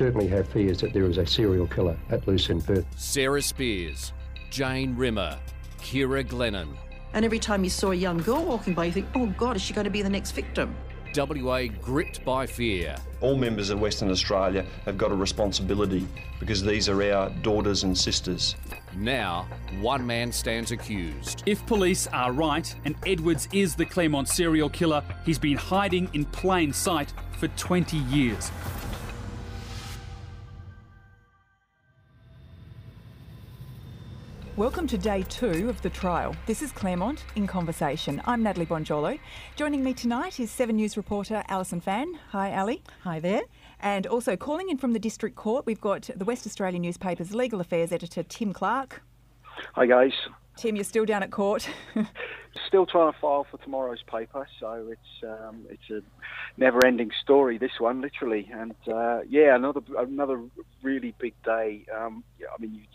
certainly have fears that there is a serial killer at loose in Perth. Sarah Spears, Jane Rimmer, Kira Glennon. And every time you saw a young girl walking by, you think, oh God, is she going to be the next victim? WA gripped by fear. All members of Western Australia have got a responsibility because these are our daughters and sisters. Now, one man stands accused. If police are right and Edwards is the Claremont serial killer, he's been hiding in plain sight for 20 years. Welcome to day two of the trial. This is Claremont in Conversation. I'm Natalie Bonjolo. Joining me tonight is 7 News reporter Alison Fan. Hi, Ali. Hi there. And also calling in from the District Court, we've got the West Australian newspaper's legal affairs editor, Tim Clark. Hi, guys. Tim, you're still down at court. Still trying to file for tomorrow's paper, so it's a never-ending story, this one, literally. And, yeah, another really big day. I mean,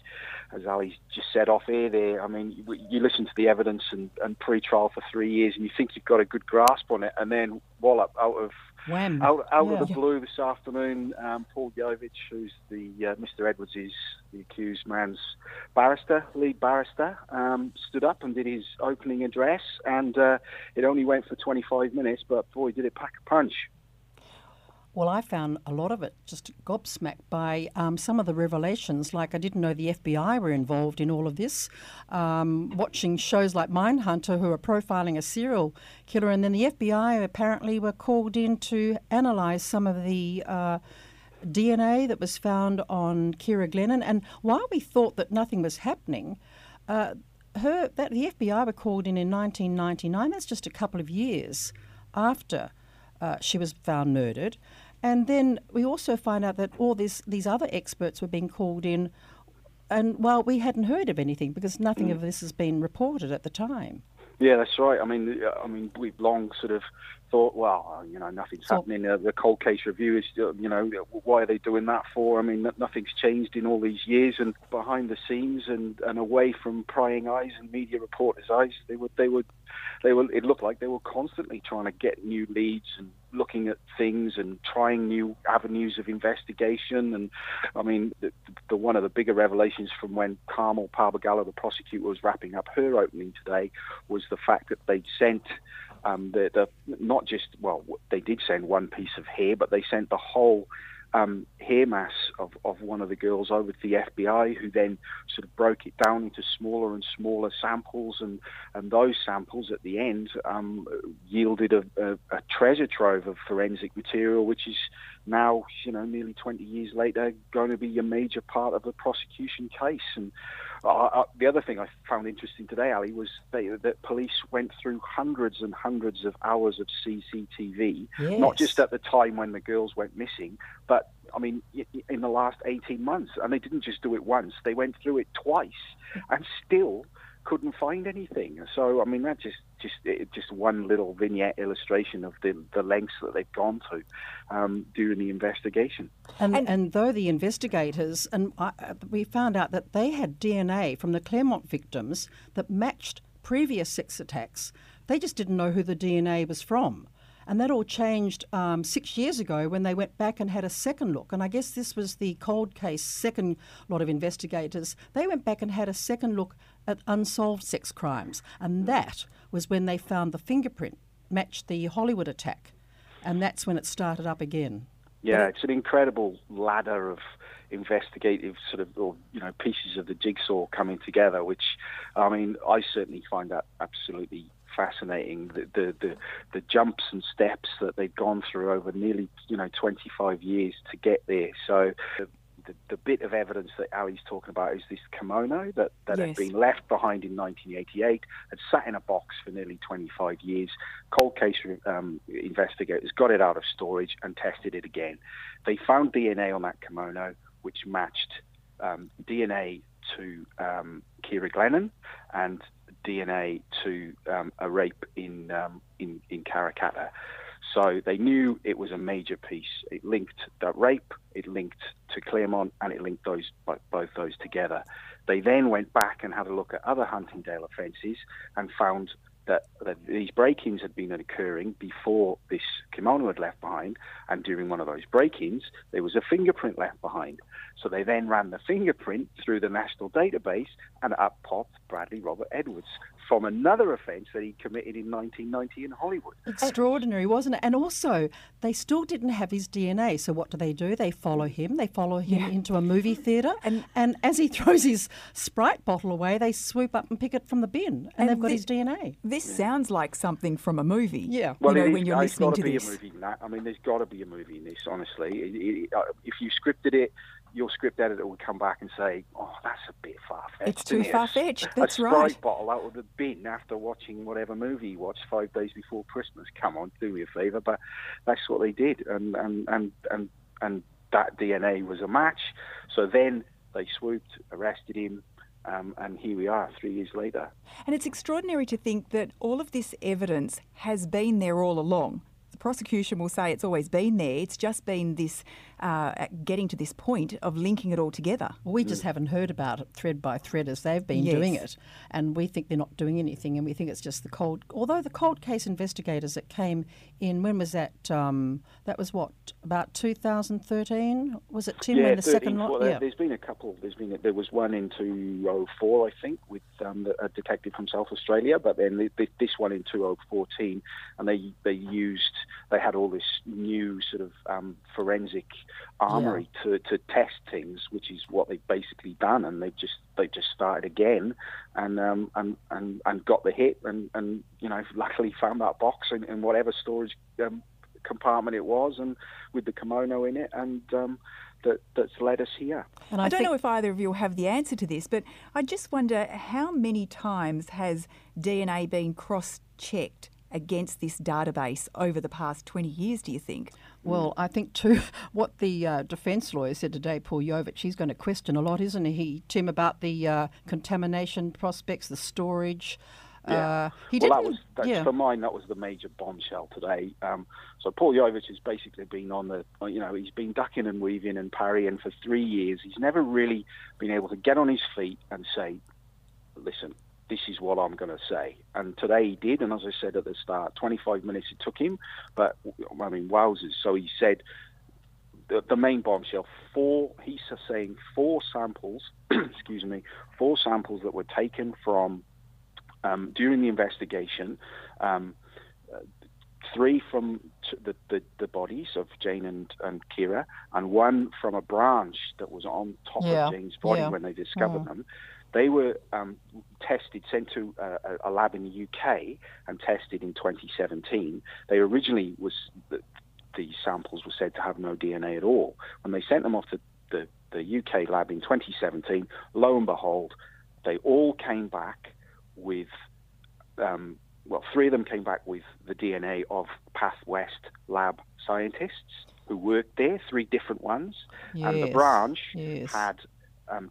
as Ali's just said off air there, I mean, you listen to the evidence and pre-trial for 3 years and you think you've got a good grasp on it, and then wallop, out of the blue this afternoon, Paul Yovich, who's the Mr. Edwards is the accused man's barrister, lead barrister, stood up and did his opening address, and it only went for 25 minutes, but boy, did it pack a punch. Well, I found a lot of it just gobsmacked by some of the revelations. Like, I didn't know the FBI were involved in all of this. Watching shows like Mindhunter, who are profiling a serial killer, and then the FBI apparently were called in to analyse some of the DNA that was found on Kira Glennon. And while we thought that nothing was happening, the FBI were called in 1999. That's just a couple of years after she was found murdered. And then we also find out that all these other experts were being called in, and, well, we hadn't heard of anything because nothing of this has been reported at the time. Yeah, that's right. I mean, we've long sort of thought, well, you know, nothing's happening. The cold case review is, you know, why are they doing that for? I mean, nothing's changed in all these years, and behind the scenes and away from prying eyes and media reporters' eyes, they were. It looked like they were constantly trying to get new leads and looking at things and trying new avenues of investigation. And I mean, the one of the bigger revelations from when Carmel Barbagallo, the prosecutor, was wrapping up her opening today was the fact that they'd sent they did send one piece of hair, but they sent the whole hair mass of one of the girls over to the FBI, who then sort of broke it down into smaller and smaller samples, and those samples at the end yielded a treasure trove of forensic material, which is now, you know, nearly 20 years later, going to be a major part of the prosecution case. And the other thing I found interesting today, Ali, was that police went through hundreds and hundreds of hours of CCTV, yes, not just at the time when the girls went missing, but, I mean, in the last 18 months. And they didn't just do it once. They went through it twice and still couldn't find anything. So, I mean, that's just one little vignette illustration of the lengths that they've gone to during the investigation. And though the investigators, we found out that they had DNA from the Claremont victims that matched previous sex attacks, they just didn't know who the DNA was from. And that all changed 6 years ago when they went back and had a second look. And I guess this was the cold case second lot of investigators. They went back and had a second look at unsolved sex crimes. And that was when they found the fingerprint matched the Hollywood attack. And that's when it started up again. Yeah, it's an incredible ladder of investigative sort of, or, you know, pieces of the jigsaw coming together, which, I mean, I certainly find that absolutely fascinating, the jumps and steps that they've gone through over nearly, you know, 25 years to get there. So the bit of evidence that Ali's talking about is this kimono that yes, had been left behind in 1988, had sat in a box for nearly 25 years. Cold case investigators got it out of storage and tested it again. They found DNA on that kimono, which matched DNA to Kira Glennon and DNA to a rape in Karrakatta. So they knew it was a major piece. It linked that rape, it linked to Claremont, and it linked those both those together. They then went back and had a look at other Huntingdale offences and found that these break-ins had been occurring before this kimono had left behind, and during one of those break-ins, there was a fingerprint left behind. So they then ran the fingerprint through the national database, and up popped Bradley Robert Edwards from another offence that he committed in 1990 in Hollywood. Extraordinary, wasn't it? And also, they still didn't have his DNA, so what do? They follow him. They follow him into a movie theatre, and as he throws his Sprite bottle away, they swoop up and pick it from the bin, and they've got his DNA. This sounds like something from a movie. Yeah. Well, when you're listening to this. There's got to be a movie in that. I mean, there's got to be a movie in this, honestly. If you scripted it, your script editor would come back and say, oh, that's a bit far-fetched. It's too far-fetched, that's right. A Sprite bottle out of the bin after watching whatever movie you watched 5 days before Christmas. Come on, do me a favour. But that's what they did, and that DNA was a match. So then they swooped, arrested him, and here we are 3 years later. And it's extraordinary to think that all of this evidence has been there all along. The prosecution will say it's always been there. It's just been this getting to this point of linking it all together. Well, we just haven't heard about it thread by thread as they've been doing it, and we think they're not doing anything, and we think it's just the cold. Although the cold case investigators that came in, when was that? That was what, about 2013? Was it Tim? When the 13, second lot? Well, there's been a couple. There was one in 2004, I think, with a detective from South Australia, but then this one in 2014, and they had all this new sort of forensic armory to test things, which is what they've basically done, and they just started again, and got the hit, and luckily found that box in whatever storage compartment it was, and with the kimono in it, and that's led us here. And I don't know if either of you have the answer to this, but I just wonder how many times has DNA been cross-checked against this database over the past 20 years, do you think? Well, I think, too, what the defence lawyer said today, Paul Yovich, he's going to question a lot, isn't he, Tim, about the contamination prospects, the storage. For mine, that was the major bombshell today. So Paul Yovich has basically been on the, he's been ducking and weaving and parrying for 3 years. He's never really been able to get on his feet and say, listen, this is what I'm going to say. And today he did, and as I said at the start, 25 minutes it took him, but, I mean, wowzers. So he said, the main bombshell, he's saying four samples, excuse me, four samples that were taken from, during the investigation, three from the bodies of Jane and Kira, and one from a branch that was on top of Jane's body when they discovered them. They were tested, sent to a lab in the UK and tested in 2017. They originally the samples were said to have no DNA at all. When they sent them off to the UK lab in 2017, lo and behold, they all came back with, three of them came back with the DNA of PathWest lab scientists who worked there, three different ones, and the branch had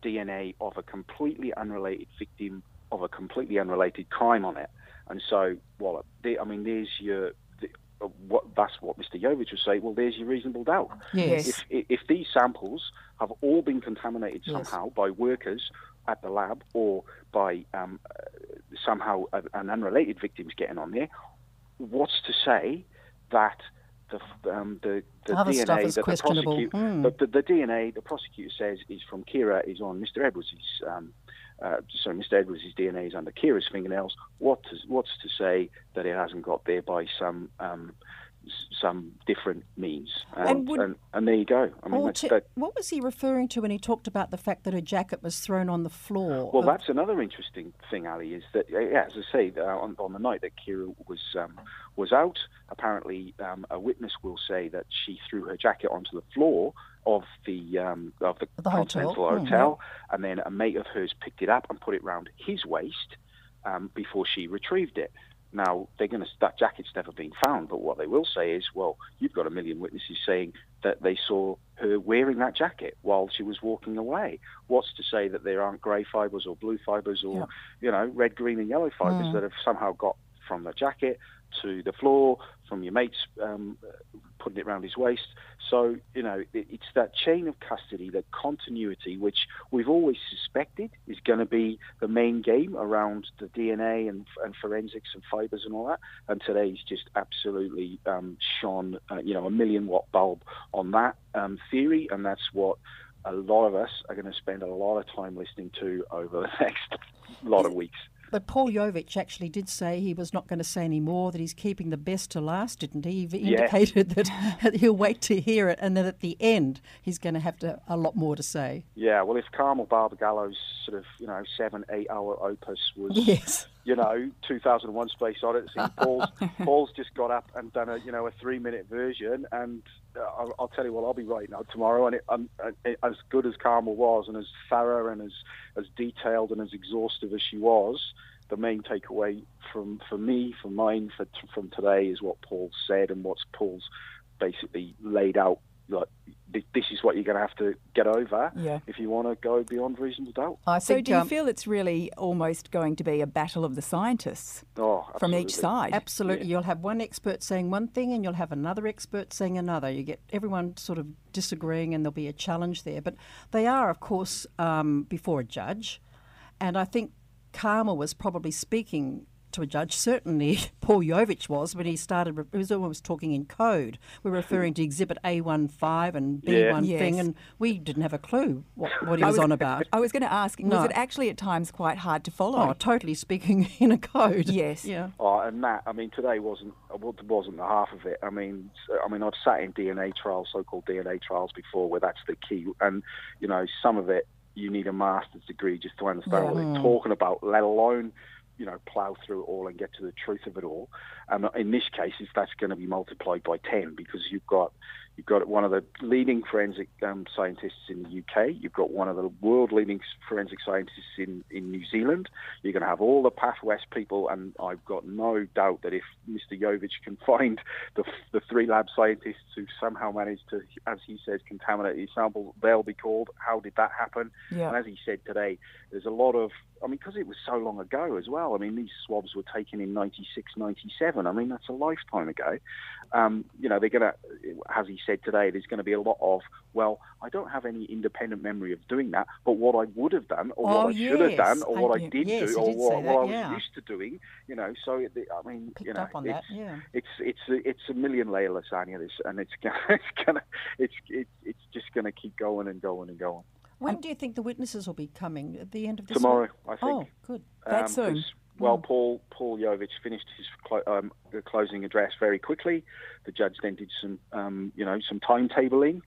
DNA of a completely unrelated victim of a completely unrelated crime on it. And so, well, there's your... that's what Mr. Yovich would say, well, there's your reasonable doubt. Yes. If these samples have all been contaminated somehow by workers at the lab or by somehow an unrelated victim's getting on there, what's to say that... The other DNA stuff is that questionable. The DNA the prosecutor says is from Kira is on Mr. Edwards'. Mr. Edwards' DNA is under Kira's fingernails. What's to say that it hasn't got there by some different means? And there you go. I mean, what was he referring to when he talked about the fact that her jacket was thrown on the floor? Well, that's another interesting thing, Ali, is that, as I say, on the night that Kira was out, apparently a witness will say that she threw her jacket onto the floor of the Continental Hotel, and then a mate of hers picked it up and put it round his waist before she retrieved it. Now, that jacket's never been found, but what they will say is, well, you've got a million witnesses saying that they saw her wearing that jacket while she was walking away. What's to say that there aren't grey fibres or blue fibres or, red, green and yellow fibres that have somehow got from the jacket to the floor, from your mate's putting it around his waist. So, you know, it's that chain of custody, that continuity, which we've always suspected is going to be the main game around the DNA and forensics and fibers and all that. And today's just absolutely shone, you know, a million-watt bulb on that theory. And that's what a lot of us are going to spend a lot of time listening to over the next lot of weeks. But Paul Yovich actually did say he was not going to say any more, that he's keeping the best to last, didn't he? He indicated that he'll wait to hear it, and that at the end he's going to have a lot more to say. Yeah, well, if Carmel Barbagallo's sort of, you know, 7-8 hour opus was, you know, 2001 Space Odyssey, Paul's just got up and done a 3-minute version, and I'll tell you what, I'll be writing out tomorrow, and it, as good as Carmel was, and as thorough and as detailed and as exhaustive as she was, the main takeaway from today is what Paul said, and what Paul's basically laid out. Like, this is what you're going to have to get over if you want to go beyond reasonable doubt. So do you feel it's really almost going to be a battle of the scientists from each side? Absolutely. Yeah. You'll have one expert saying one thing and you'll have another expert saying another. You get everyone sort of disagreeing, and there'll be a challenge there. But they are, of course, before a judge. And I think Karma was probably speaking to a judge. Certainly Paul Yovich was, when he started, he was always talking in code. We were referring to Exhibit A15 and B1 thing, and we didn't have a clue what he was on about. I was going to ask, was it actually at times quite hard to follow? Oh, totally, speaking in a code. Yes. Yeah. Oh, and Matt, I mean, today wasn't the half of it. I mean, I've sat in DNA trials, so-called DNA trials before, where that's the key. And, you know, some of it, you need a master's degree just to understand what they're talking about, let alone, you know, plough through it all and get to the truth of it all. And in this case, that's going to be multiplied by 10, because you've got one of the leading forensic scientists in the UK. You've got one of the world-leading forensic scientists in New Zealand. You're going to have all the PathWest people, and I've got no doubt that if Mr. Yovich can find the three lab scientists who somehow managed to, as he says, contaminate his sample, they'll be called, how did that happen? Yeah. And as he said today, there's a lot of, I mean, because it was so long ago as well. I mean, these swabs were taken in 96, 97. I mean, that's a lifetime ago. You know, they're going to, as he said today, there's going to be a lot of, well, I don't have any independent memory of doing that, but what I would have done, or what I should have done, or what I did do, or what I was used to doing, you know. So, I mean, you know, it's a million layer lasagna, this, and it's just going to keep going and going and going. When do you think the witnesses will be coming? At the end of this tomorrow, week? I think. Oh, good. That's soon. Well, Paul Yovich finished his the closing address very quickly. The judge then did some timetabling,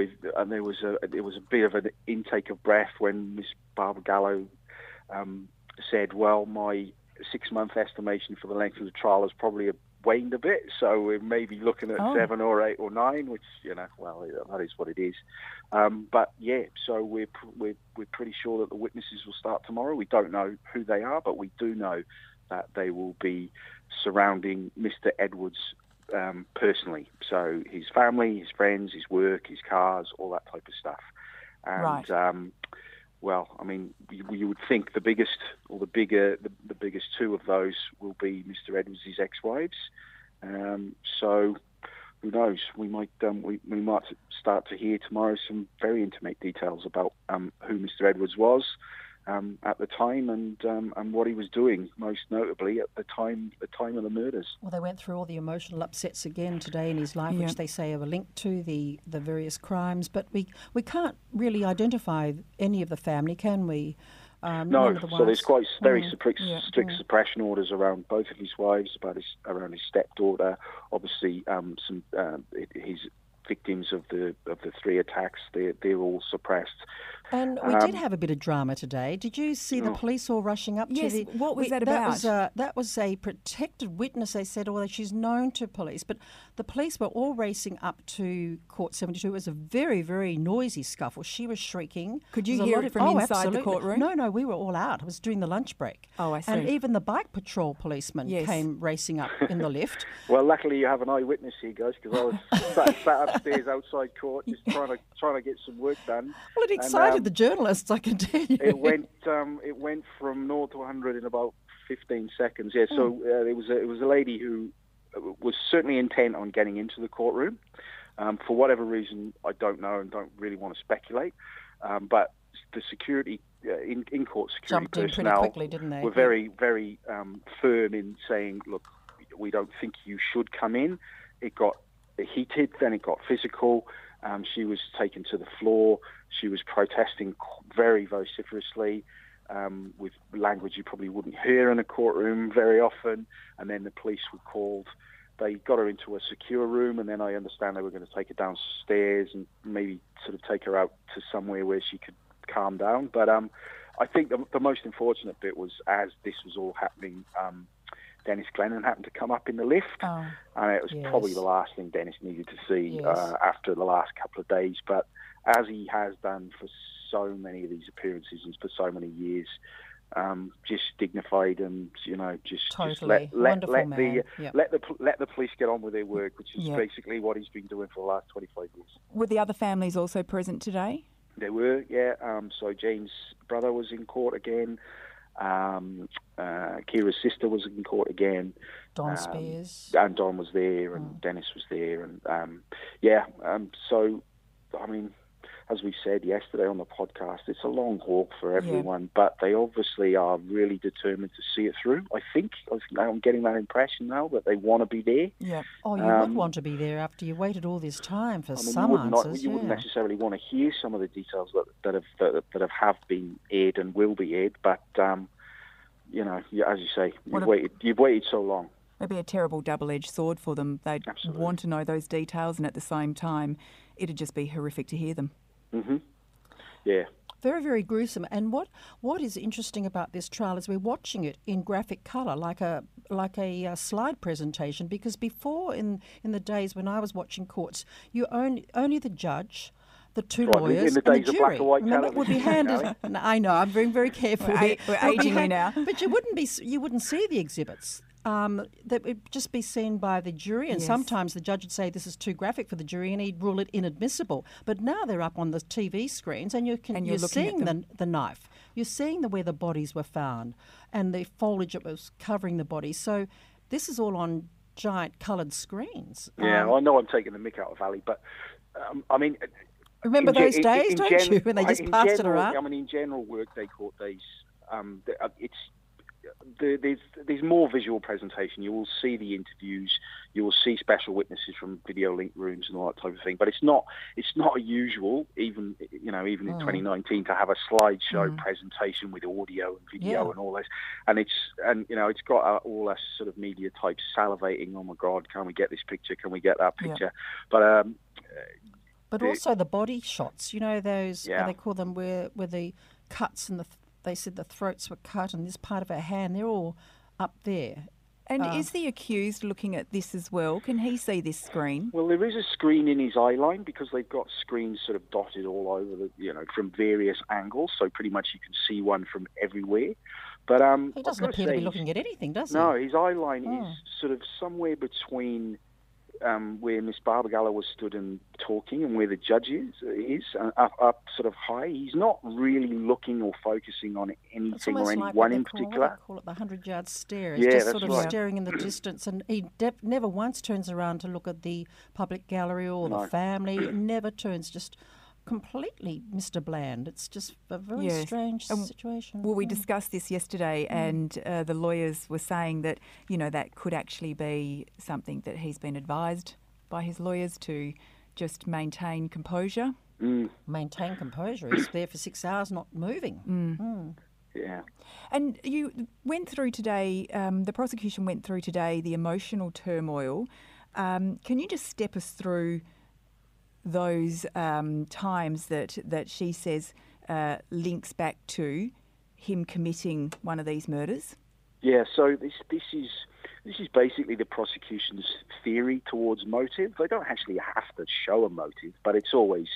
and there was a bit of an intake of breath when Ms. Barbagallo said, "Well, my 6-month estimation for the length of the trial is probably waned a bit, so we're maybe looking at 7 or 8 or 9, which, you know, well, that is what it is. But yeah, so we're pretty sure that the witnesses will start tomorrow. We don't know who they are, but we do know that they will be surrounding Mr. Edwards personally. So his family, his friends, his work, his cars, all that type of stuff. And well, I mean, you would think the biggest two of those will be Mr. Edwards' ex-wives. So, who knows? We might we might start to hear tomorrow some very intimate details about who Mr. Edwards was at the time, and what he was doing, most notably at the time of the murders. Well, they went through all the emotional upsets again today in his life, which they say are linked to the various crimes. But we can't really identify any of the family, can we? No. So there's quite very strict suppression orders around both of his wives, around his stepdaughter. Obviously, his victims of the three attacks, they're all suppressed. And we did have a bit of drama today. Did you see the police all rushing up to the... What was that about? That was a protected witness. They said, although she's known to police, but the police were all racing up to Court 72. It was a very, very noisy scuffle. She was shrieking. Could you hear it from inside the courtroom? No, we were all out. It was during the lunch break. Oh, I see. And even the bike patrol policeman came racing up in the lift. Well, luckily you have an eyewitness here, guys, because I was sat upstairs outside court just trying to get some work done. Well, it excited the journalists, I can tell you. It went from 0 to 100 in about 15 seconds. Yeah, so it was a lady who was certainly intent on getting into the courtroom. For whatever reason, I don't know and don't really want to speculate. But the security in court security jumped in personnel pretty quickly, didn't they? Were very, very firm in saying, "Look, we don't think you should come in." It got heated, then it got physical. She was taken to the floor. She was protesting very vociferously, with language you probably wouldn't hear in a courtroom very often. And then the police were called. They got her into a secure room, and then I understand they were going to take her downstairs and maybe sort of take her out to somewhere where she could calm down. But I think the most unfortunate bit was, as this was all happening, Dennis Glennon happened to come up in the lift, and it was probably the last thing Dennis needed to see after the last couple of days. But as he has done for so many of these appearances and for so many years, just dignified and, you know, let the police get on with their work, which is basically what he's been doing for the last 25 years. Were the other families also present today? They were, yeah. So Jane's brother was in court again. Kira's sister was in court again. Don Spears. And Don was there, and Dennis was there. And so, I mean, as we said yesterday on the podcast, it's a long haul for everyone, but they obviously are really determined to see it through. I think I'm getting that impression now that they want to be there. Yeah. Oh, you would want to be there after you waited all this time for some answers. You wouldn't necessarily want to hear some of the details that have been aired and will be aired, but you know, as you say, you've waited so long. It'd be a terrible double-edged sword for them. They'd want to know those details, and at the same time, it'd just be horrific to hear them. Mm-hmm. Yeah. Very, very gruesome. And what is interesting about this trial is we're watching it in graphic colour, like a slide presentation, because before, in the days when I was watching courts, you only the judge, the two lawyers, and the jury. Black and white television. It would be handed. No, I know. I'm being very careful. We're aging you now. But you wouldn't see the exhibits. That would just be seen by the jury, and sometimes the judge would say this is too graphic for the jury, and he'd rule it inadmissible. But now they're up on the TV screens, and you're seeing the knife, you're seeing where the bodies were found, and the foliage that was covering the body. So this is all on giant coloured screens. Yeah, I know I'm taking the mick out of Ali, but I mean, remember those days, don't you, when they just passed it around? I mean, in general, workday court days, it's. There's more visual presentation. You will see the interviews. You will see special witnesses from video link rooms and all that type of thing. But it's not usual, even in 2019, to have a slideshow presentation with audio and video and all this. And it's got all us sort of media types salivating. Oh my God, can we get this picture? Can we get that picture? Yeah. But also the body shots. You know those they call them where the cuts and the. They said the throats were cut and this part of her hand, they're all up there. And is the accused looking at this as well? Can he see this screen? Well, there is a screen in his eye line because they've got screens sort of dotted all over, from various angles. So pretty much you can see one from everywhere. But he doesn't appear to be looking at anything, does he? No, his eye line is sort of somewhere between where Miss Barbagallo was stood and talking and where the judge is up sort of high. He's not really looking or focusing on anything or anyone like in particular. They call it the 100-yard stare. It's just sort of staring in the distance, and he never once turns around to look at the public gallery or the family. It never turns, just completely Mr. Bland. It's just a very strange situation. Well, we discussed this yesterday, and the lawyers were saying that, you know, that could actually be something that he's been advised by his lawyers to just maintain composure. Mm. Maintain composure. He's there for 6 hours, not moving. Mm. Mm. Yeah. And you went through today, the prosecution went through today the emotional turmoil. Can you just step us through those times that she says links back to him committing one of these murders? Yeah, so this is basically the prosecution's theory towards motive. They don't actually have to show a motive, but it's always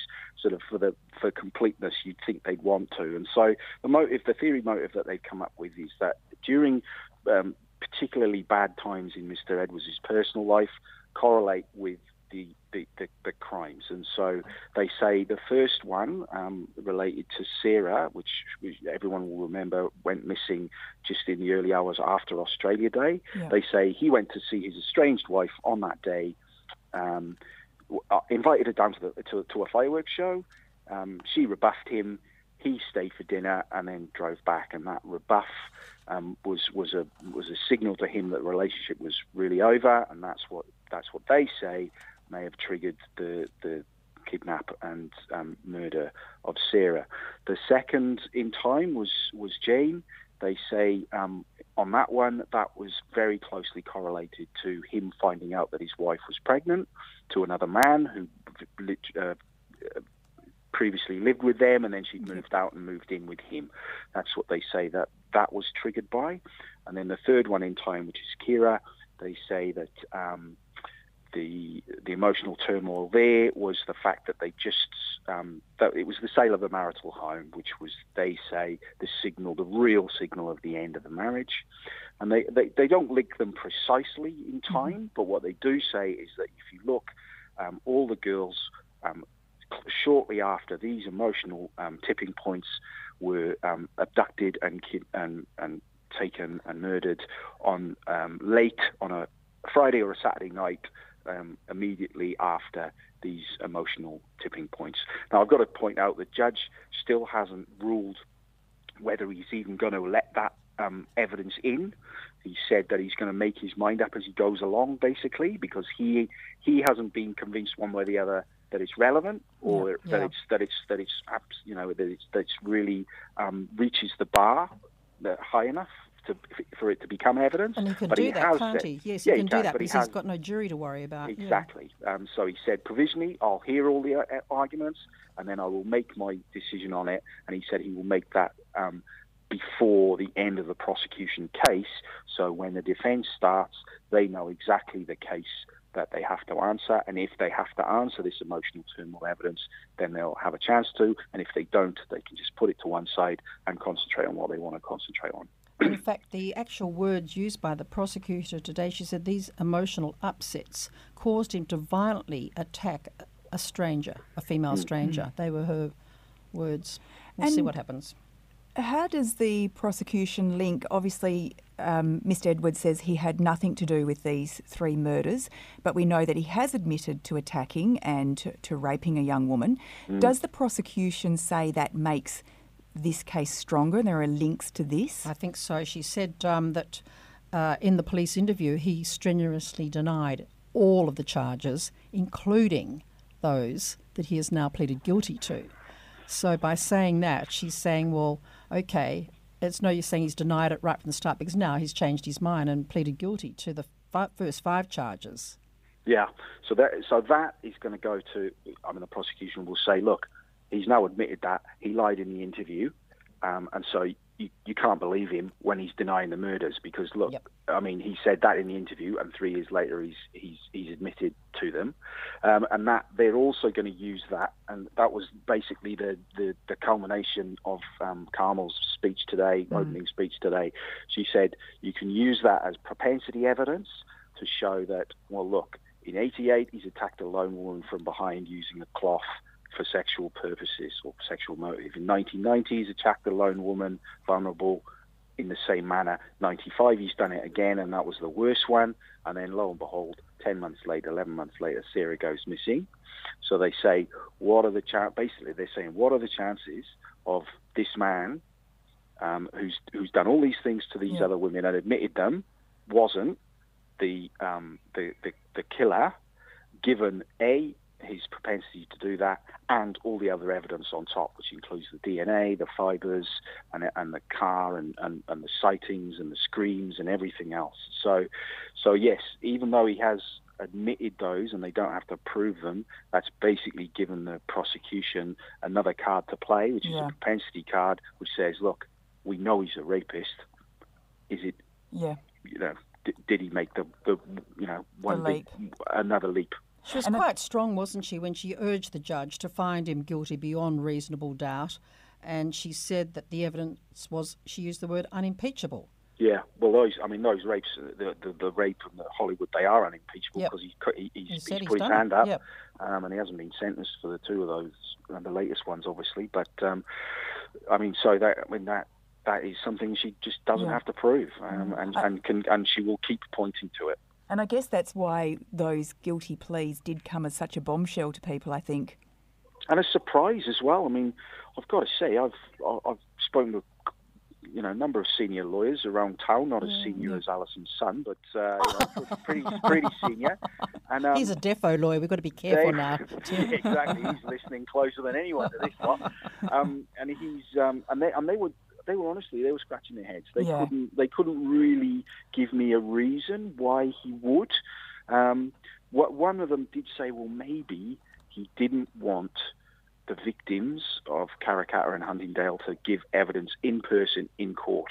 sort of for completeness you'd think they'd want to. And so the theory motive that they've come up with is that during particularly bad times in Mr. Edwards' personal life correlate with the the crimes. And so they say the first one related to Sarah, which everyone will remember went missing just in the early hours after Australia Day. Yeah. They say he went to see his estranged wife on that day, invited her down to a fireworks show. She rebuffed him. He stayed for dinner and then drove back, and that rebuff was a signal to him that the relationship was really over, and that's what they say may have triggered the kidnap and murder of Sarah. The second in time was Jane. They say on that one that was very closely correlated to him finding out that his wife was pregnant to another man who previously lived with them, and then she moved out and moved in with him. That's what they say that was triggered by. And then the third one in time, which is Kira, they say that the emotional turmoil there was the fact that they just that it was the sale of the marital home, which was, they say, the real signal of the end of the marriage. And they don't link them precisely in time, but what they do say is that if you look, all the girls shortly after these emotional tipping points were abducted and taken and murdered on late on a Friday or a Saturday night, immediately after these emotional tipping points. Now, I've got to point out the judge still hasn't ruled whether he's even going to let that evidence in. He said that he's going to make his mind up as he goes along, basically, because he hasn't been convinced one way or the other that it's relevant, or that it's really reaches the bar high enough for it to become evidence. And he can do that, can't he? Yes, he can do that because he's got no jury to worry about. Exactly. Yeah. So he said, provisionally, I'll hear all the arguments and then I will make my decision on it. And he said he will make that before the end of the prosecution case. So when the defence starts, they know exactly the case that they have to answer, and if they have to answer this emotional turmoil evidence, then they'll have a chance to, and if they don't, they can just put it to one side and concentrate on what they want to concentrate on. And in fact, the actual words used by the prosecutor today, she said these emotional upsets caused him to violently attack a stranger, a female stranger. They were her words. We'll see what happens. How does the prosecution link? Obviously, Mr. Edwards says he had nothing to do with these three murders, but we know that he has admitted to attacking and to raping a young woman. Does the prosecution say that makes this case stronger and there are links to this? I think so. She said that in the police interview, he strenuously denied all of the charges, including those that he has now pleaded guilty to. So by saying that, she's saying, well, okay, it's no use saying he's denied it right from the start, because now he's changed his mind and pleaded guilty to the first five charges. Yeah, so that is going to go to, the prosecution will say, look, he's now admitted that he lied in the interview, and so you can't believe him when he's denying the murders, because look, he said that in the interview, and 3 years later he's admitted to them, and that they're also going to use that, and that was basically the culmination of Carmel's speech today, opening speech today. She said you can use that as propensity evidence to show that, well, look, in 1988 he's attacked a lone woman from behind using a cloth for sexual purposes or sexual motive. In 1990, he's attacked a lone woman, vulnerable, in the same manner. 1995, he's done it again, and that was the worst one. And then, lo and behold, 10 months later, 11 months later, Sarah goes missing. So they say, what are the chances of this man who's done all these things to these other women and admitted them wasn't the killer, given A, his propensity to do that, and all the other evidence on top, which includes the DNA, the fibres, and the car, and the sightings, and the screams, and everything else. So yes, even though he has admitted those and they don't have to prove them, that's basically given the prosecution another card to play, which is a propensity card, which says, look, we know he's a rapist. Is it, did he make another leap? She was quite strong, wasn't she, when she urged the judge to find him guilty beyond reasonable doubt, and she said that the evidence was, she used the word, unimpeachable. Yeah, well, those rapes, the rape from Hollywood, they are unimpeachable because he's put his hand up, and he hasn't been sentenced for the two of those, and the latest ones, obviously. But I mean, so that that is something she just doesn't have to prove, and she will keep pointing to it. And I guess that's why those guilty pleas did come as such a bombshell to people, I think. And a surprise as well. I mean, I've got to say, I've spoken to a number of senior lawyers around town, not as senior as Alison's son, but pretty senior. And he's a defo lawyer. We've got to be careful now. Exactly. He's listening closer than anyone to this one. And he's and they were honestly, they were scratching their heads. They couldn't really give me a reason why he would. One of them did say, well, maybe he didn't want the victims of Karrakatta and Huntingdale to give evidence in person in court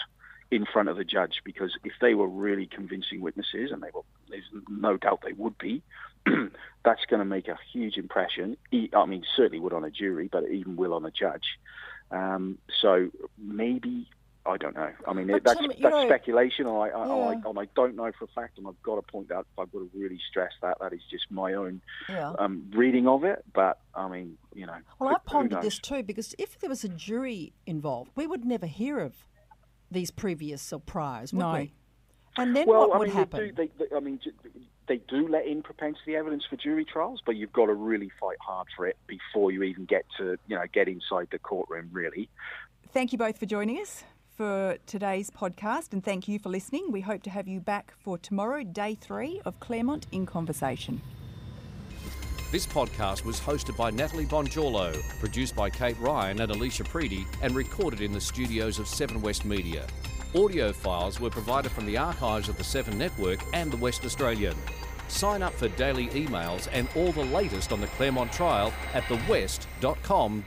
in front of the judge, because if they were really convincing witnesses, and they were, there's no doubt they would be, that's going to make a huge impression. I mean, certainly would on a jury, but it even will on a judge. So maybe, I don't know. I mean, that's speculation, or I don't know for a fact, and I've got to point out, I've got to really stress that. That is just my own reading of it, but, I mean, you know. Well, I pondered this too, because if there was a jury involved, we would never hear of these previous surprises, would we? And then what would happen? They do let in propensity evidence for jury trials, but you've got to really fight hard for it before you even get to, get inside the courtroom, really. Thank you both for joining us for today's podcast, and thank you for listening. We hope to have you back for tomorrow, day 3 of Claremont in Conversation. This podcast was hosted by Natalie Bonjolo, produced by Kate Ryan and Alicia Preedy, and recorded in the studios of 7 West Media. Audio files were provided from the archives of the 7 Network and the West Australian. Sign up for daily emails and all the latest on the Claremont trial at thewest.com.au.